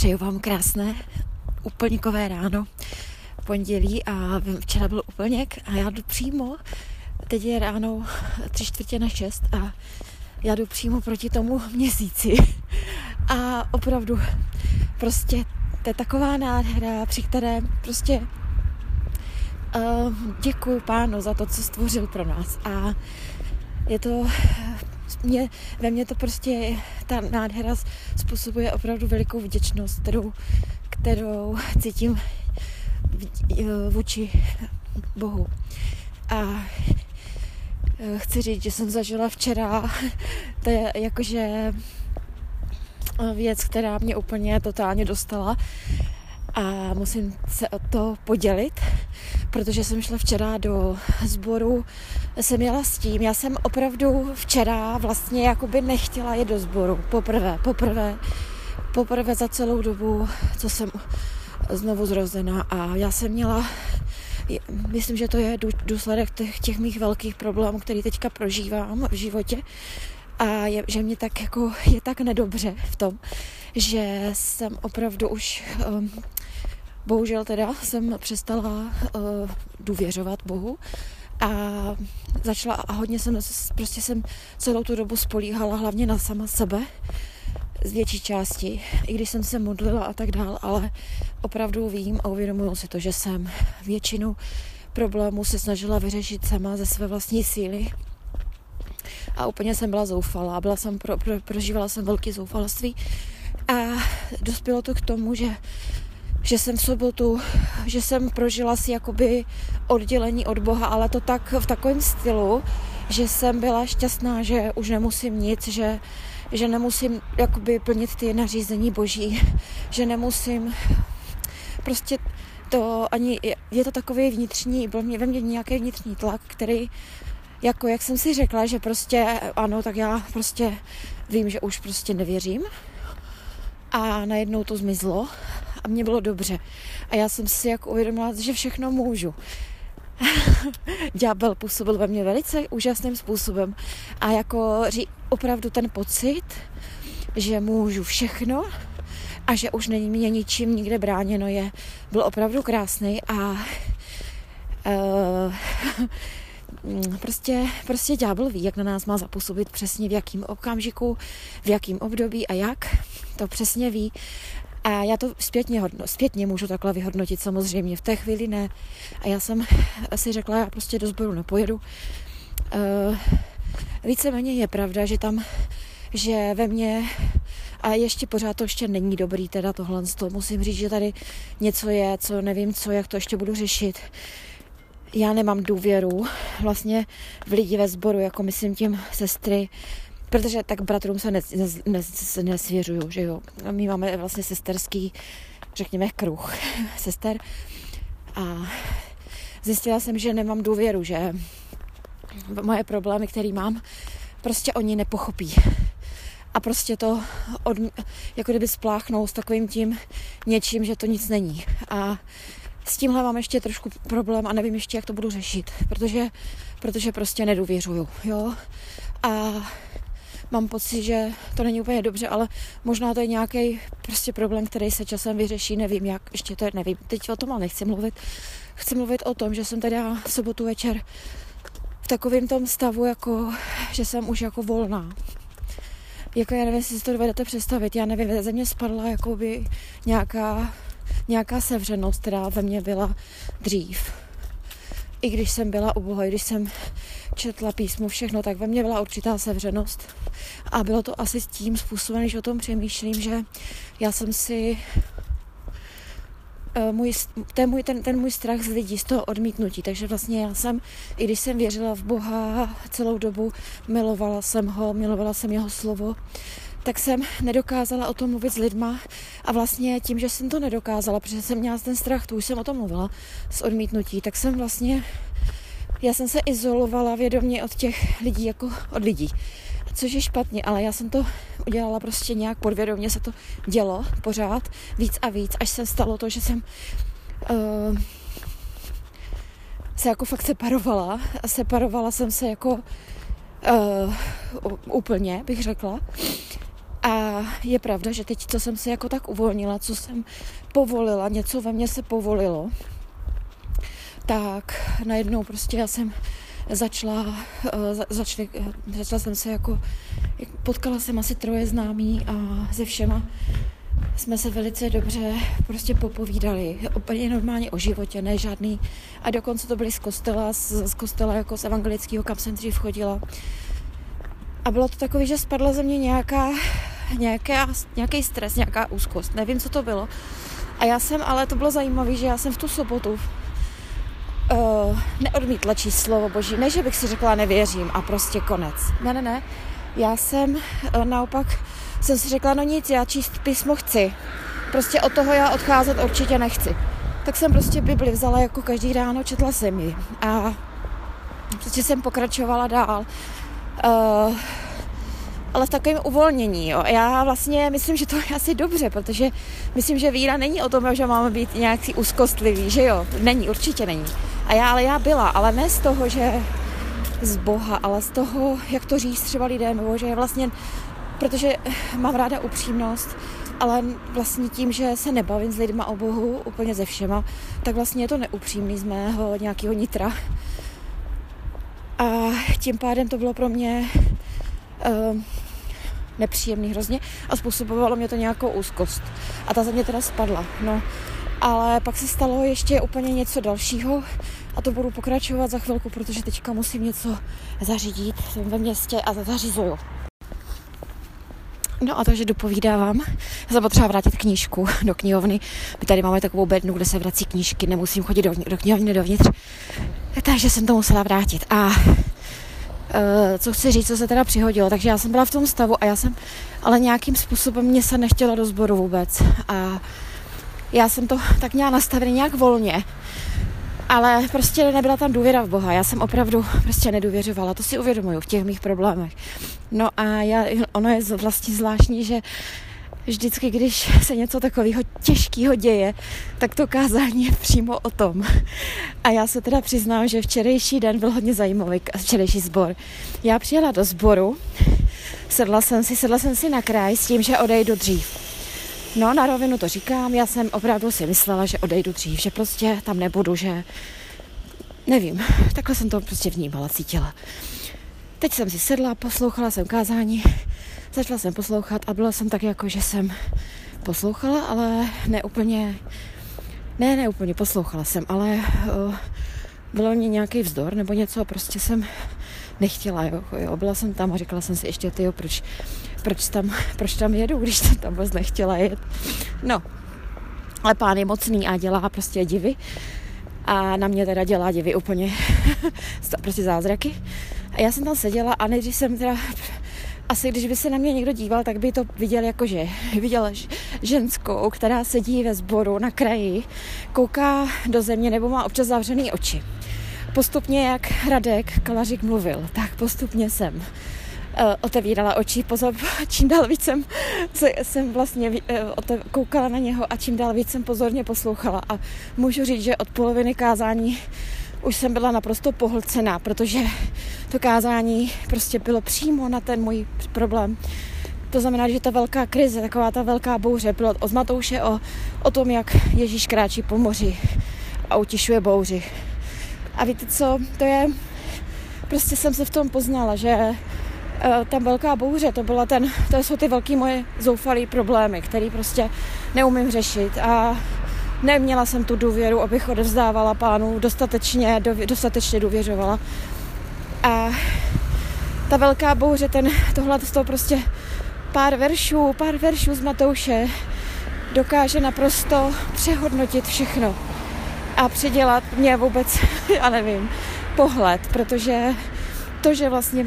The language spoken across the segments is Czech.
Přeju vám krásné úplňkové ráno pondělí a včera byl úplněk a já jdu přímo, teď je ráno 5:45 a já jdu přímo proti tomu měsíci a opravdu prostě to je taková nádhera, při které prostě děkuju Pánu za to, co stvořil pro nás a je to ve mně to prostě ta nádhera způsobuje opravdu velikou vděčnost, kterou cítím vůči Bohu. A chci říct, že jsem zažila včera, to je jakože věc, která mě úplně totálně dostala a musím se o to podělit, protože jsem šla včera do sboru, jsem jela s tím, já jsem opravdu včera vlastně jakoby nechtěla jít do sboru, poprvé za celou dobu, co jsem znovu zrozená a já jsem měla, myslím, že to je důsledek těch mých velkých problémů, který teďka prožívám v životě a že mě tak jako je tak nedobře v tom, že jsem opravdu už bohužel teda jsem přestala důvěřovat Bohu a začala a hodně jsem, prostě jsem celou tu dobu spolíhala hlavně na sama sebe z větší části, i když jsem se modlila a tak dál, ale opravdu vím a uvědomuju si to, že jsem většinu problémů se snažila vyřešit sama ze své vlastní síly a úplně jsem byla zoufalá, prožívala jsem velké zoufalství a dospělo to k tomu, že jsem v sobotu, že jsem prožila si jakoby oddělení od Boha, ale to tak v takovém stylu, že jsem byla šťastná, že už nemusím nic, že nemusím jakoby plnit ty nařízení Boží, že nemusím prostě to ani, je to takový vnitřní, byl ve mně nějaký vnitřní tlak, který jako jak jsem si řekla, že prostě ano, tak já prostě vím, že už prostě nevěřím a najednou to zmizlo a mně bylo dobře. A já jsem si jako uvědomila, že všechno můžu. Ďábel působil ve mně velice úžasným způsobem. A jako opravdu ten pocit, že můžu všechno a že už není mě ničím nikde bráněno je, byl opravdu krásný a prostě ďábel ví, jak na nás má zapůsobit přesně v jakým okamžiku, v jakým období a jak. To přesně ví. A já to zpětně můžu takhle vyhodnotit, samozřejmě v té chvíli ne. A já jsem si řekla, já prostě do sboru nepojedu. Víceméně je pravda, že tam, že ve mně, a ještě pořád to ještě není dobrý, teda tohle, musím říct, že tady něco je, co nevím co, jak to ještě budu řešit. Já nemám důvěru vlastně v lidi ve sboru, jako myslím tím sestry, protože tak bratrům se nesvěřuju, že jo. My máme vlastně sesterský, řekněme, kruh sester. A zjistila jsem, že nemám důvěru, že moje problémy, které mám, prostě oni nepochopí. A prostě to jako kdyby spláchnou s takovým tím něčím, že to nic není. A s tímhle mám ještě trošku problém a nevím ještě, jak to budu řešit, protože prostě nedůvěřuju, jo. A mám pocit, že to není úplně dobře, ale možná to je nějaký prostě problém, který se časem vyřeší, nevím jak, ještě to nevím. Teď o tom ale nechci mluvit. Chci mluvit o tom, že jsem teda v sobotu večer v takovém tom stavu, jako, že jsem už jako volná. Jako já nevím, jestli si to dovedete představit, já nevím, ze mě spadla jakoby nějaká sevřenost, která ve mně byla dřív. I když jsem byla u Boha, i když jsem četla písmo, všechno, tak ve mně byla určitá sevřenost. A bylo to asi tím způsobem, že o tom přemýšlím, že já jsem si ten můj strach z lidí, z toho odmítnutí. Takže vlastně já jsem, i když jsem věřila v Boha celou dobu, milovala jsem ho, milovala jsem jeho slovo, tak jsem nedokázala o tom mluvit s lidma a vlastně tím, že jsem to nedokázala, protože jsem měla ten strach, tu už jsem o tom mluvila, z odmítnutí, tak jsem vlastně, já jsem se izolovala vědomě od těch lidí, jako od lidí, což je špatně, ale já jsem to udělala prostě nějak podvědomě, se to dělo pořád víc a víc, až se stalo to, že jsem se jako fakt separovala a separovala jsem se jako úplně, bych řekla. A je pravda, že teď, co jsem se jako tak uvolnila, co jsem povolila, něco ve mně se povolilo, tak najednou prostě já jsem začala jsem se jako, potkala jsem asi 3 známý a se všema jsme se velice dobře prostě popovídali, úplně normálně o životě, ne žádný, a dokonce to byly z kostela jako z evangelického, kam jsem dřív chodila. A bylo to takové, že spadla ze mě nějaký stres, nějaká úzkost, nevím, co to bylo. A já jsem, ale to bylo zajímavé, že já jsem v tu sobotu neodmítla číst slovo Boží, ne, že bych si řekla nevěřím a prostě konec. Ne, já jsem naopak jsem si řekla, no nic, já číst písmo chci, prostě od toho já odcházet určitě nechci. Tak jsem prostě Bibli vzala jako každý ráno, četla jsem ji a prostě jsem pokračovala dál. Ale v takovém uvolnění, jo. Já vlastně myslím, že to je asi dobře, protože myslím, že víra není o tom, že máme být nějaký úzkostlivý, že jo, není, určitě není. Ale já byla, ale ne z toho, že z Boha, ale z toho, jak to říct třeba lidem, nebo že vlastně, protože mám ráda upřímnost, ale vlastně tím, že se nebavím s lidma o Bohu, úplně ze všema, tak vlastně je to neupřímný z mého nějakého nitra. A tím pádem to bylo pro mě nepříjemný hrozně a způsobovalo mě to nějakou úzkost. A ta ze mě teda spadla. No. Ale pak se stalo ještě úplně něco dalšího a to budu pokračovat za chvilku, protože teďka musím něco zařídit. Jsem ve městě a zařizuju. No a takže dopovídávám. Já jsem potřeba vrátit knížku do knihovny. My tady máme takovou bednu, kde se vrací knížky, nemusím chodit do knihovny dovnitř. Takže jsem to musela vrátit. A co chci říct, co se teda přihodilo. Takže já jsem byla v tom stavu a já jsem, ale nějakým způsobem mě se nechtělo do sboru vůbec. A já jsem to tak měla nastavené nějak volně. Ale prostě nebyla tam důvěra v Boha. Já jsem opravdu prostě nedůvěřovala. To si uvědomuju v těch mých problémech. No a ono je vlastně zvláštní, že vždycky, když se něco takového těžkého děje, tak to kázání je přímo o tom. A já se teda přiznám, že včerejší den byl hodně zajímavý, včerejší sbor. Já přijela do sboru, sedla jsem si na kraj s tím, že odejdu dřív. No, na rovinu to říkám, já jsem opravdu si myslela, že odejdu dřív, že prostě tam nebudu, že nevím, takhle jsem to prostě vnímala, cítila. Teď jsem si sedla, poslouchala jsem kázání, začala jsem poslouchat a byla jsem tak jako, že jsem poslouchala, ale ne úplně poslouchala jsem, ale bylo mě nějaký vzdor nebo něco, prostě jsem nechtěla, jo. Byla jsem tam a říkala jsem si ještě, tyjo, proč tam jedu, když jsem tam vůbec nechtěla jet. No, ale Pán je mocný a dělá prostě divy a na mě teda dělá divy úplně prostě zázraky. A já jsem tam seděla a nejdřív jsem teda, asi když by se na mě někdo díval, tak by to viděl jakože, viděl ženskou, která sedí ve sboru na kraji, kouká do země nebo má občas zavřený oči. Postupně, jak Radek Kalařík mluvil, tak postupně jsem otevírala oči, pozor, čím dál víc jsem vlastně koukala na něho a čím dál víc jsem pozorně poslouchala a můžu říct, že od poloviny kázání už jsem byla naprosto pohlcená, protože to kázání prostě bylo přímo na ten můj problém. To znamená, že ta velká krize, taková ta velká bouře, bylo od Matouše o tom, jak Ježíš kráčí po moři a utišuje bouři. A víte co, to je, prostě jsem se v tom poznala, že ta velká bouře, to jsou ty velký moje zoufalý problémy, který prostě neumím řešit a neměla jsem tu důvěru, abych odevzdávala Pánu, dostatečně důvěřovala. A ta velká bouře, tohle to prostě pár veršů z Matouše dokáže naprosto přehodnotit všechno a předělat mě vůbec, já nevím, pohled, protože to, že vlastně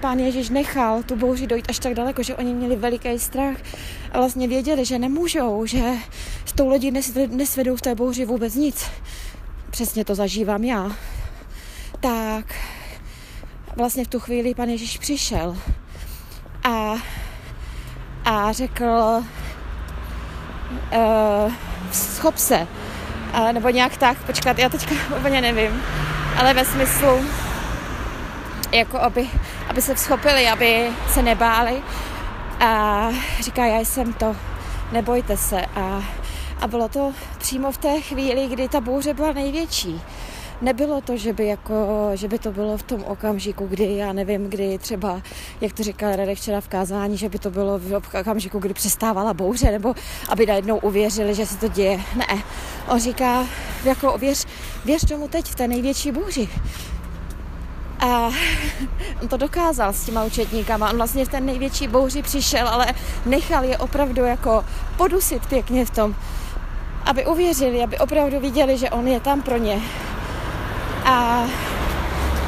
Pán Ježíš nechal tu bouři dojít až tak daleko, že oni měli veliký strach a vlastně věděli, že nemůžou, že s tou lodí nesvedou v té bouři vůbec nic. Přesně to zažívám já. Tak vlastně v tu chvíli Pán Ježíš přišel a řekl schop se, nebo nějak tak, počkat, já teďka úplně nevím, ale ve smyslu jako aby se vzchopili, aby se nebáli a říká, já jsem to, nebojte se. A bylo to přímo v té chvíli, kdy ta bouře byla největší. Nebylo to, že by to bylo v tom okamžiku, kdy, já nevím, kdy třeba, jak to říkal Radek včera v kázání, že by to bylo v okamžiku, kdy přestávala bouře, nebo aby najednou uvěřili, že se to děje. Ne. On říká, jako věř tomu teď v té největší bouři. A on to dokázal s těma učetníkama. On vlastně v té největší bouři přišel, ale nechal je opravdu jako podusit pěkně v tom, aby uvěřili, aby opravdu viděli, že on je tam pro ně. A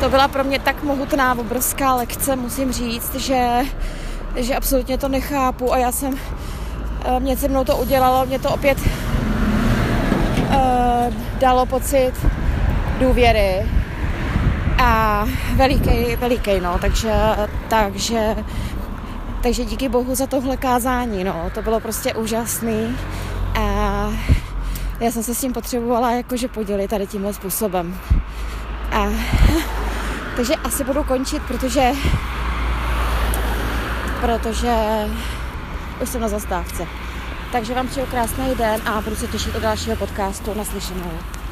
to byla pro mě tak mohutná, obrovská lekce, musím říct, že absolutně to nechápu a mě se mnou to udělalo, mě to opět dalo pocit důvěry a veliký, no, takže díky Bohu za tohle kázání, no, to bylo prostě úžasný a já jsem se s tím potřebovala jakože podělit tady tímhle způsobem. Takže asi budu končit, protože už jsem na zastávce. Takže vám přeju krásný den a budu se těšit od dalšího podcastu. Naslyšenou.